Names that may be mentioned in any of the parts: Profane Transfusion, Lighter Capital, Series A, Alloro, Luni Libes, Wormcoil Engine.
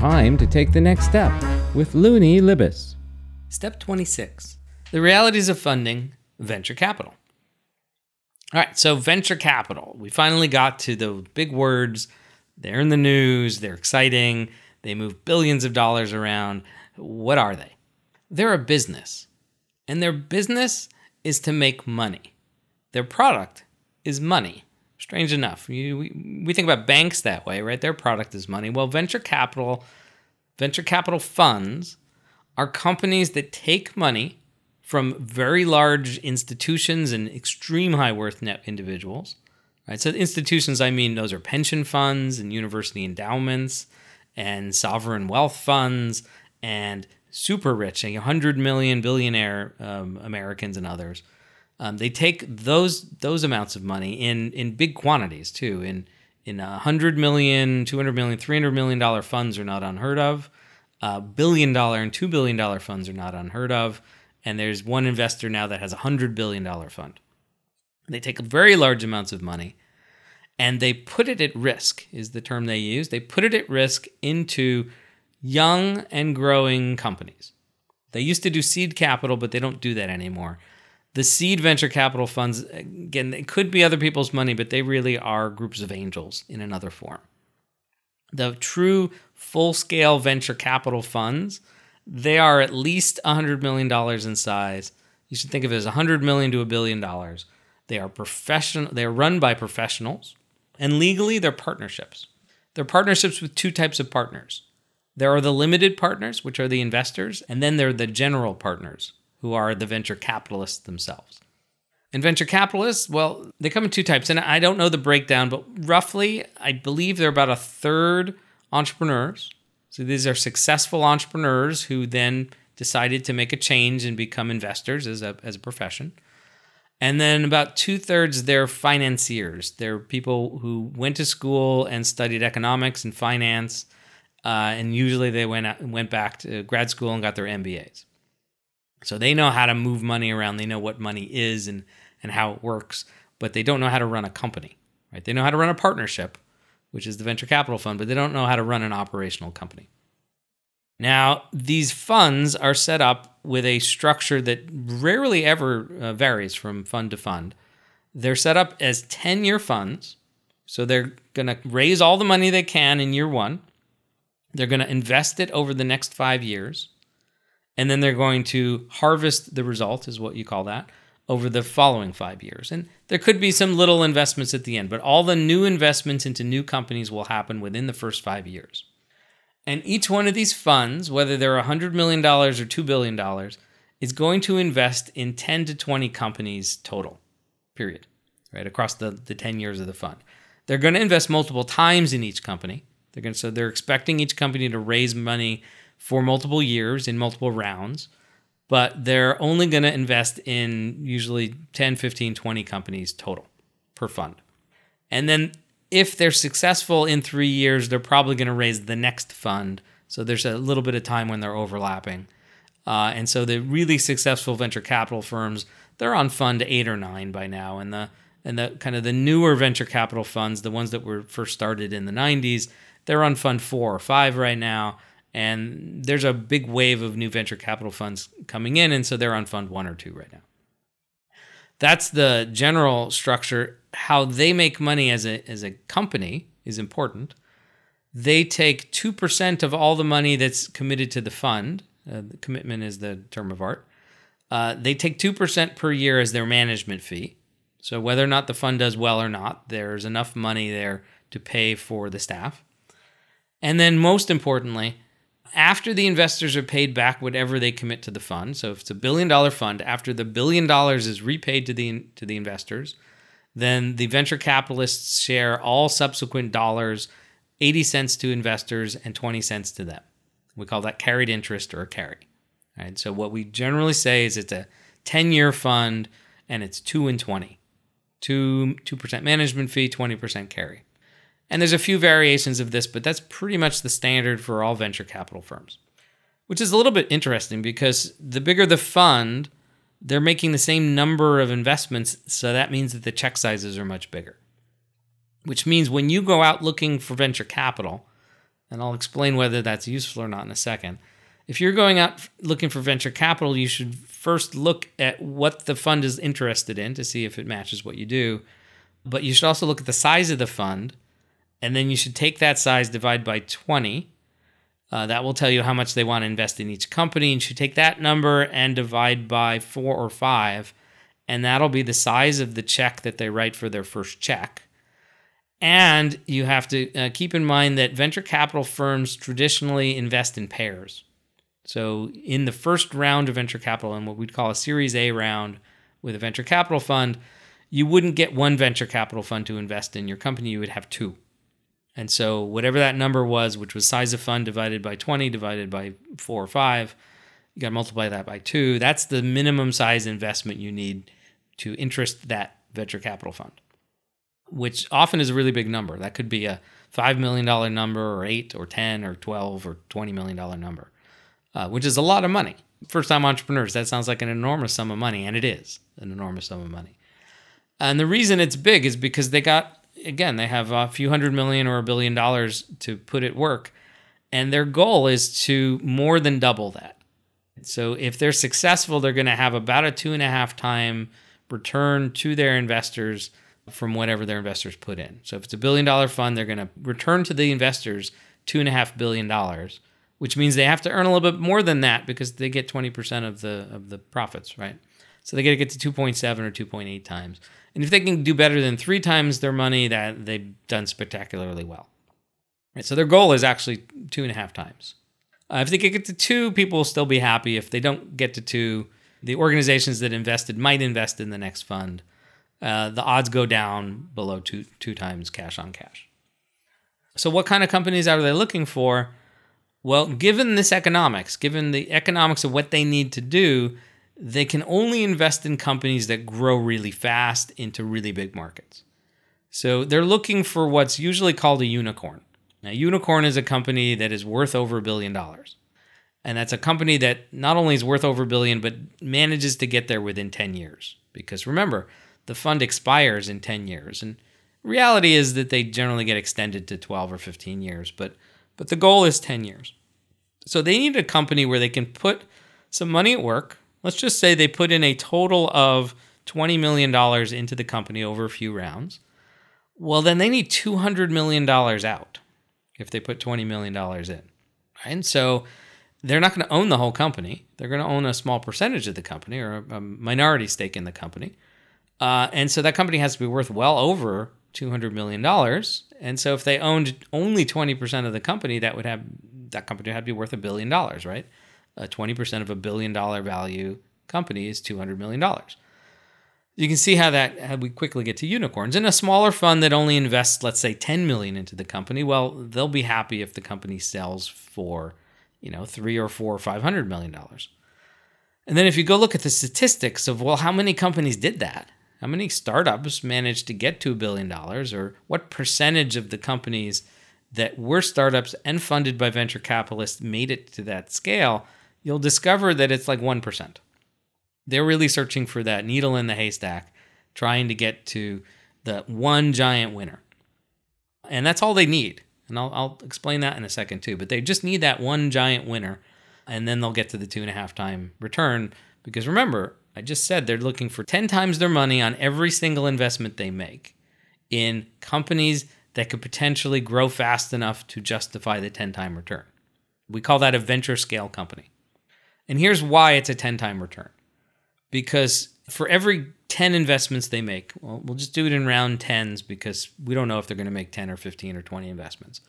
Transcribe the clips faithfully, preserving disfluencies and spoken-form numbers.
time to take the next step with Luni Libes. Step twenty-six, the realities of funding venture capital. All right, so venture capital. We finally got to the big words. They're in the news. They're exciting. They move billions of dollars around. What are they? They're a business, and their business is to make money. Their product is money. Strange enough. You, we, we think about banks that way, right? Their product is money. Well, venture capital, venture capital funds are companies that take money from very large institutions and extreme high worth net individuals, right? So institutions, I mean, those are pension funds and university endowments and sovereign wealth funds and super rich, like one hundred million billionaire um, Americans and others. Um, they take those those amounts of money in in big quantities too. In in one hundred million, two hundred million, three hundred million dollar funds are not unheard of. Uh, billion dollar and two billion dollar funds are not unheard of. And there's one investor now that has a hundred billion dollar fund. They take very large amounts of money, and they put it at risk is the term they use. They put it at risk into young and growing companies. They used to do seed capital, but they don't do that anymore. The seed venture capital funds, again, it could be other people's money, but they really are groups of angels in another form. The true full-scale venture capital funds, they are at least one hundred million dollars in size. You should think of it as one hundred million dollars to a billion dollars. They are professional. They are run by professionals, and legally they're partnerships. They're partnerships with two types of partners. There are the limited partners, which are the investors, and then there are the general partners, who are the venture capitalists themselves. And venture capitalists, well, they come in two types, and I don't know the breakdown, but roughly, I believe they're about a third entrepreneurs. So these are successful entrepreneurs who then decided to make a change and become investors as a, as a profession. And then about two-thirds, they're financiers. They're people who went to school and studied economics and finance, Uh, and usually they went out, went back to grad school and got their M B As. So they know how to move money around. They know what money is and, and how it works, but they don't know how to run a company, right? They know how to run a partnership, which is the venture capital fund, but they don't know how to run an operational company. Now, these funds are set up with a structure that rarely ever uh, varies from fund to fund. They're set up as ten-year funds. So they're going to raise all the money they can in year one. They're going to invest it over the next five years, and then they're going to harvest the result, is what you call that, over the following five years. And there could be some little investments at the end, but all the new investments into new companies will happen within the first five years. And each one of these funds, whether they're one hundred million dollars or two billion dollars, is going to invest in ten to twenty companies total, period, right, across the, the ten years of the fund. They're going to invest multiple times in each company. They're going to, so they're expecting each company to raise money for multiple years in multiple rounds, but they're only going to invest in usually ten, fifteen, twenty companies total per fund. And then if they're successful in three years, they're probably going to raise the next fund. So there's a little bit of time when they're overlapping. Uh, and so the really successful venture capital firms, they're on fund eight or nine by now. And the and the kind of the newer venture capital funds, the ones that were first started in the nineties, they're on fund four or five right now, and there's a big wave of new venture capital funds coming in, and so they're on fund one or two right now. That's the general structure. How they make money as a as a company is important. They take two percent of all the money that's committed to the fund. Uh, the commitment is the term of art. Uh, they take two percent per year as their management fee. So whether or not the fund does well or not, there's enough money there to pay for the staff. And then most importantly, after the investors are paid back whatever they commit to the fund, so if it's a billion-dollar fund, after the billion dollars is repaid to the to the investors, then the venture capitalists share all subsequent dollars, eighty cents to investors and twenty cents to them. We call that carried interest or a carry. All right, so what we generally say is it's a ten-year fund and it's two and twenty. Two, two percent management fee, twenty percent carry. And there's a few variations of this, but that's pretty much the standard for all venture capital firms, which is a little bit interesting because the bigger the fund, they're making the same number of investments, so that means that the check sizes are much bigger, which means when you go out looking for venture capital, And I'll explain whether that's useful or not in a second. If you're going out looking for venture capital, you should first look at what the fund is interested in to see if it matches what you do. But you should also look at the size of the fund, and then you should take that size, divide by twenty. Uh, that will tell you how much they want to invest in each company. And you should take that number and divide by four or five, and that'll be the size of the check that they write for their first check. And you have to uh, keep in mind that venture capital firms traditionally invest in pairs. So in the first round of venture capital, in what we'd call a Series A round with a venture capital fund, you wouldn't get one venture capital fund to invest in your company. You would have two. And so whatever that number was, which was size of fund divided by twenty, divided by four or five, you got to multiply that by two. That's the minimum size investment you need to interest that venture capital fund, which often is a really big number. That could be a five million dollars number or eight or ten or twelve or twenty million dollars number, uh, which is a lot of money. First-time entrepreneurs, that sounds like an enormous sum of money, and it is an enormous sum of money. And the reason it's big is because they got, again, they have a few hundred million or a billion dollars to put at work, and their goal is to more than double that. So if they're successful, they're going to have about a two and a half time return to their investors from whatever their investors put in. So if it's a billion dollar fund, they're going to return to the investors two and a half billion dollars, which means they have to earn a little bit more than that because they get twenty percent of the of the profits, right? So they got to get to two point seven or two point eight times. And if they can do better than three times their money, that they've done spectacularly well. Right, so their goal is actually two and a half times. Uh, if they can get to two, people will still be happy. If they don't get to two, the organizations that invested might invest in the next fund. Uh, the odds go down below two two times cash on cash. So what kind of companies are they looking for? Well, given this economics, given the economics of what they need to do, they can only invest in companies that grow really fast into really big markets. So they're looking for what's usually called a unicorn. Now, unicorn is a company that is worth over a billion dollars. And that's a company that not only is worth over a billion, but manages to get there within ten years. Because remember, the fund expires in ten years, and reality is that they generally get extended to twelve or fifteen years, but but the goal is ten years. So they need a company where they can put some money at work. Let's just say they put in a total of twenty million dollars into the company over a few rounds. Well, then they need two hundred million dollars out if they put twenty million dollars in. And so they're not going to own the whole company. They're going to own a small percentage of the company or a minority stake in the company. Uh, and so that company has to be worth well over two hundred million dollars. And so if they owned only twenty percent of the company, that would have that company would have to be worth a billion dollars, right? Uh, twenty percent of a billion dollar value company is two hundred million dollars. You can see how that how we quickly get to unicorns. In a smaller fund that only invests, let's say, ten million dollars into the company, well, they'll be happy if the company sells for, you know, three or four or five hundred million dollars. And then if you go look at the statistics of, well, how many companies did that? How many startups managed to get to a billion dollars, or what percentage of the companies that were startups and funded by venture capitalists made it to that scale, you'll discover that it's like one percent. They're really searching for that needle in the haystack, trying to get to the one giant winner. And that's all they need. And I'll, I'll explain that in a second too, but they just need that one giant winner, and then they'll get to the two and a half time return. Because remember, I just said they're looking for ten times their money on every single investment they make in companies that could potentially grow fast enough to justify the ten-time return. We call that a venture scale company. And here's why it's a ten-time return. Because for every ten investments they make, well, we'll just do it in round tens because we don't know if they're going to make ten or fifteen or twenty investments.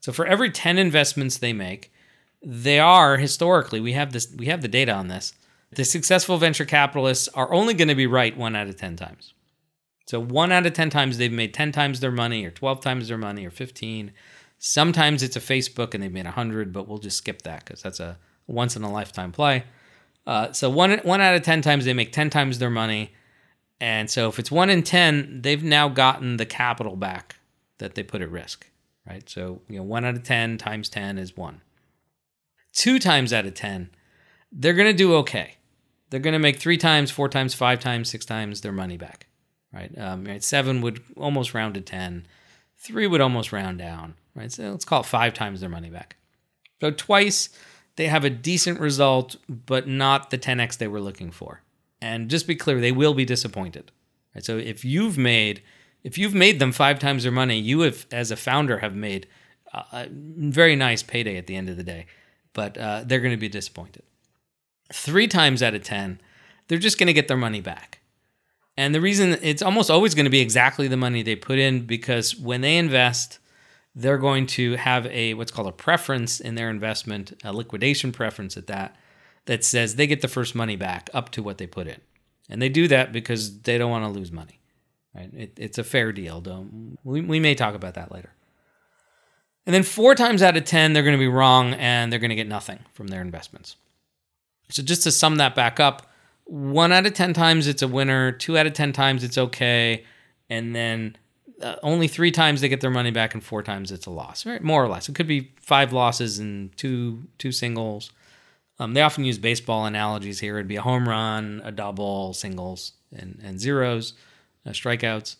So for every ten investments they make, they are historically, we have this, we have the data on this, the successful venture capitalists are only going to be right one out of ten times. So one out of ten times they've made ten times their money or twelve times their money or fifteen. Sometimes it's a Facebook and they've made one hundred, but we'll just skip that because that's a once-in-a-lifetime play. Uh, so one, one out of ten times they make ten times their money. And so if it's one in ten, they've now gotten the capital back that they put at risk, right? So you know, one out of ten times ten is one. Two times out of ten, they're going to do okay. They're going to make three times, four times, five times, six times their money back, right? Um, right? Seven would almost round to ten. Three would almost round down. right? So let's call it five times their money back. So twice they have a decent result, but not the ten x they were looking for. And just be clear, they will be disappointed. Right? So if you've made if you've made them five times their money, you have, as a founder, have made a very nice payday at the end of the day. But uh, they're going to be disappointed. Three times out of ten, they're just going to get their money back. And the reason, it's almost always going to be exactly the money they put in, because when they invest, they're going to have a what's called a preference in their investment, a liquidation preference at that, that says they get the first money back up to what they put in. And they do that because they don't want to lose money. Right? It, it's a fair deal. Don't, we, we may talk about that later. And then four times out of ten, they're going to be wrong and they're going to get nothing from their investments. So just to sum that back up, one out of ten times it's a winner, two out of ten times it's okay, and then Uh, only three times they get their money back, and four times it's a loss, right? More or less. It could be five losses and two two singles. Um, they often use baseball analogies here. It'd be a home run, a double, singles, and, and zeros, uh, strikeouts.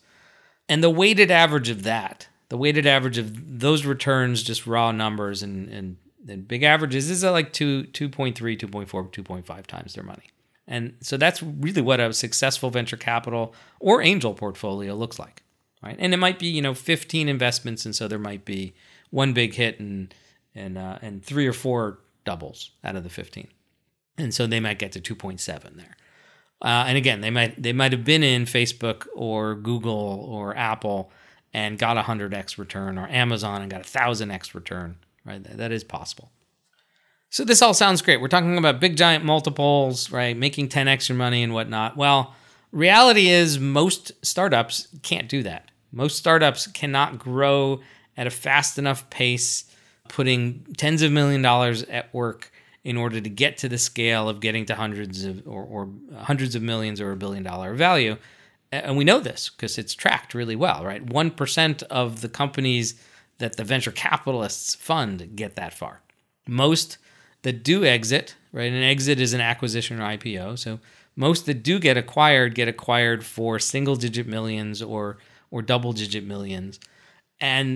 And the weighted average of that, the weighted average of those returns, just raw numbers and and, and big averages, is at like two, two point three, two point four, two point five times their money. And so that's really what a successful venture capital or angel portfolio looks like. Right? And it might be, you know, fifteen investments, and so there might be one big hit and and uh, and three or four doubles out of the fifteen, and so they might get to two point seven there. Uh, and again, they might they might have been in Facebook or Google or Apple and got a one hundred x return, or Amazon and got a one thousand x return. Right, that is possible. So this all sounds great. We're talking about big giant multiples, right? Making ten x your money and whatnot. Well, reality is most startups can't do that. Most startups cannot grow at a fast enough pace, putting tens of million dollars at work in order to get to the scale of getting to hundreds of or, or hundreds of millions or a billion dollar value. And we know this because it's tracked really well, right? one percent of the companies that the venture capitalists fund get that far. Most that do exit, right? An exit is an acquisition or I P O. So most that do get acquired get acquired for single-digit millions or or double-digit millions, and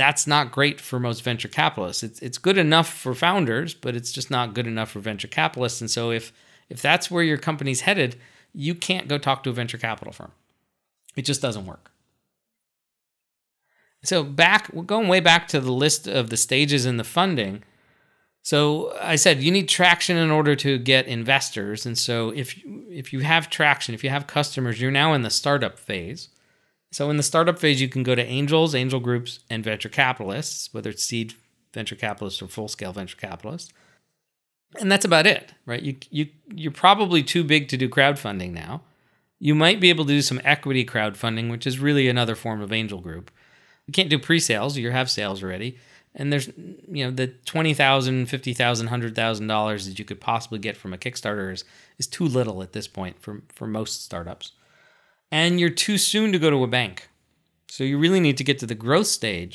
that's not great for most venture capitalists. It's it's good enough for founders, but it's just not good enough for venture capitalists. And so if if that's where your company's headed, you can't go talk to a venture capital firm. It just doesn't work. So back, we're going way back to the list of the stages in the funding. So I said you need traction in order to get investors, and so if if you have traction, if you have customers, you're now in the startup phase. So in the startup phase, you can go to angels, angel groups, and venture capitalists, whether it's seed venture capitalists or full-scale venture capitalists, and that's about it, right? You you you're probably too big to do crowdfunding now. You might be able to do some equity crowdfunding, which is really another form of angel group. You can't do pre-sales; you have sales already. And there's, you know, the twenty thousand dollars, fifty thousand dollars, one hundred thousand dollars that you could possibly get from a Kickstarter is, is too little at this point for, for most startups. And you're too soon to go to a bank. So you really need to get to the growth stage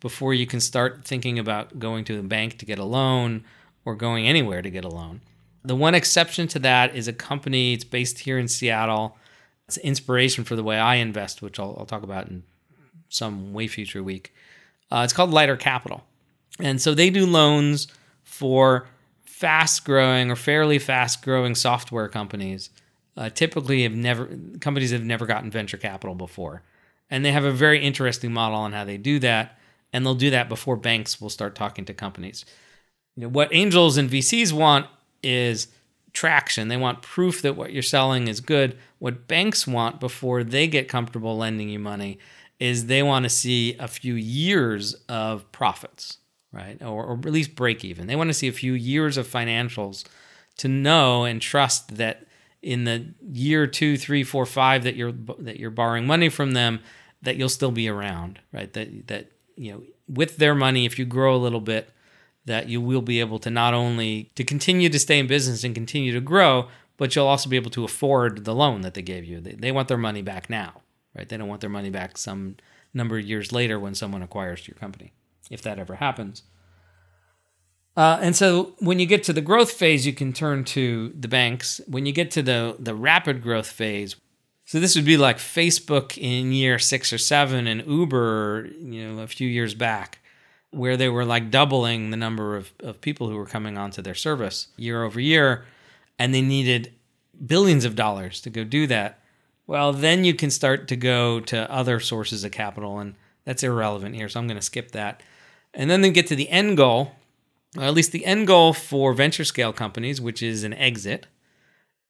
before you can start thinking about going to a bank to get a loan or going anywhere to get a loan. The one exception to that is a company, it's based here in Seattle. It's inspiration for the way I invest, which I'll, I'll talk about in some way future week. Uh, it's called Lighter Capital. And so they do loans for fast-growing or fairly fast-growing software companies. Uh, typically, have never companies have never gotten venture capital before. And they have a very interesting model on how they do that. And they'll do that before banks will start talking to companies. You know, what angels and V Cs want is traction. They want proof that what you're selling is good. What banks want before they get comfortable lending you money is they want to see a few years of profits, right? Or, or at least break even. They want to see a few years of financials to know and trust that in the year two, three, four, five that you're that you're borrowing money from them, that you'll still be around, right? That that you know, with their money, if you grow a little bit, that you will be able to not only to continue to stay in business and continue to grow, but you'll also be able to afford the loan that they gave you. They, they want their money back now. Right? They don't want their money back some number of years later when someone acquires your company, if that ever happens. Uh, and so when you get to the growth phase, you can turn to the banks. When you get to the, the rapid growth phase, so this would be like Facebook in year six or seven and Uber, you know, a few years back. where they were like doubling the number of, of people who were coming onto their service year over year, and they needed billions of dollars to go do that. Well, then you can start to go to other sources of capital, and that's irrelevant here, so I'm going to skip that. And then they get to the end goal, or at least the end goal for venture scale companies, which is an exit.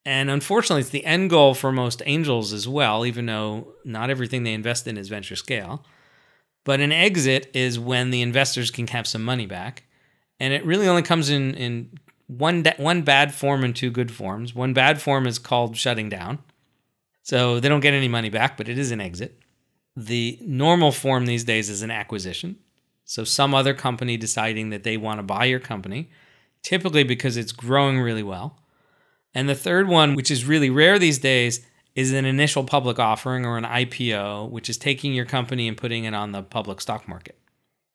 And unfortunately, it's the end goal for most angels as well, even though not everything they invest in is venture scale. But an exit is when the investors can have some money back. And it really only comes in, in one, one bad form and two good forms. One bad form is called shutting down. So they don't get any money back, but it is an exit. The normal form these days is an acquisition. So some other company deciding that they want to buy your company, typically because it's growing really well. And the third one, which is really rare these days, is an initial public offering or an I P O, which is taking your company and putting it on the public stock market.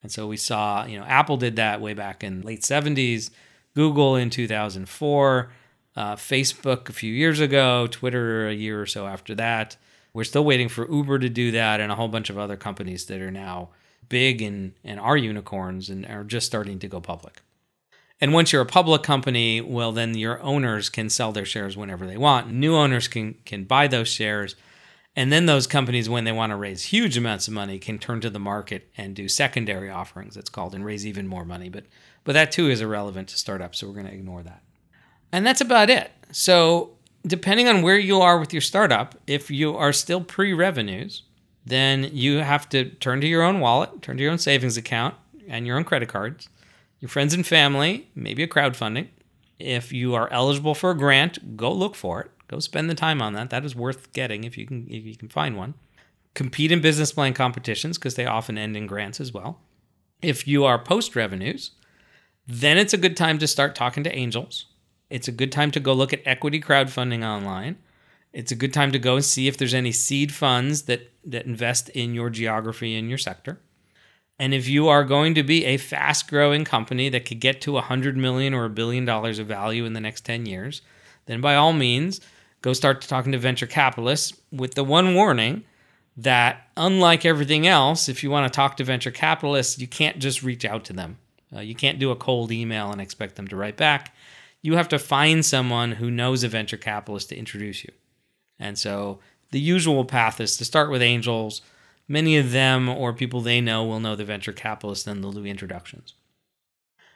And so we saw, you know, Apple did that way back in late seventies, Google in two thousand four, uh, Facebook a few years ago, Twitter a year or so after that. We're still waiting for Uber to do that and a whole bunch of other companies that are now big and, and are unicorns and are just starting to go public. And once you're a public company, well, then your owners can sell their shares whenever they want. New owners can, can buy those shares. And then those companies, when they want to raise huge amounts of money, can turn to the market and do secondary offerings, it's called, and raise even more money. But but that, too, is irrelevant to startups, so we're going to ignore that. And that's about it. So depending on where you are with your startup, if you are still pre-revenues, then you have to turn to your own wallet, turn to your own savings account, and your own credit cards, your friends and family, maybe a crowdfunding. If you are eligible for a grant, go look for it. Go spend the time on that. That is worth getting if you can if you can find one. Compete in business plan competitions because they often end in grants as well. If you are post-revenues, then it's a good time to start talking to angels. It's a good time to go look at equity crowdfunding online. It's a good time to go and see if there's any seed funds that, that invest in your geography and your sector. And if you are going to be a fast-growing company that could get to one hundred million dollars or a billion dollars of value in the next ten years, then by all means, go start talking to venture capitalists with the one warning that, unlike everything else, if you want to talk to venture capitalists, you can't just reach out to them. Uh, you can't do a cold email and expect them to write back. You have to find someone who knows a venture capitalist to introduce you. And so the usual path is to start with angels. Many of them or people they know will know the venture capitalists and they'll do introductions.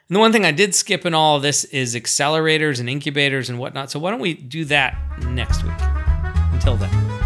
And the one thing I did skip in all of this is accelerators and incubators and whatnot. So why don't we do that next week? Until then.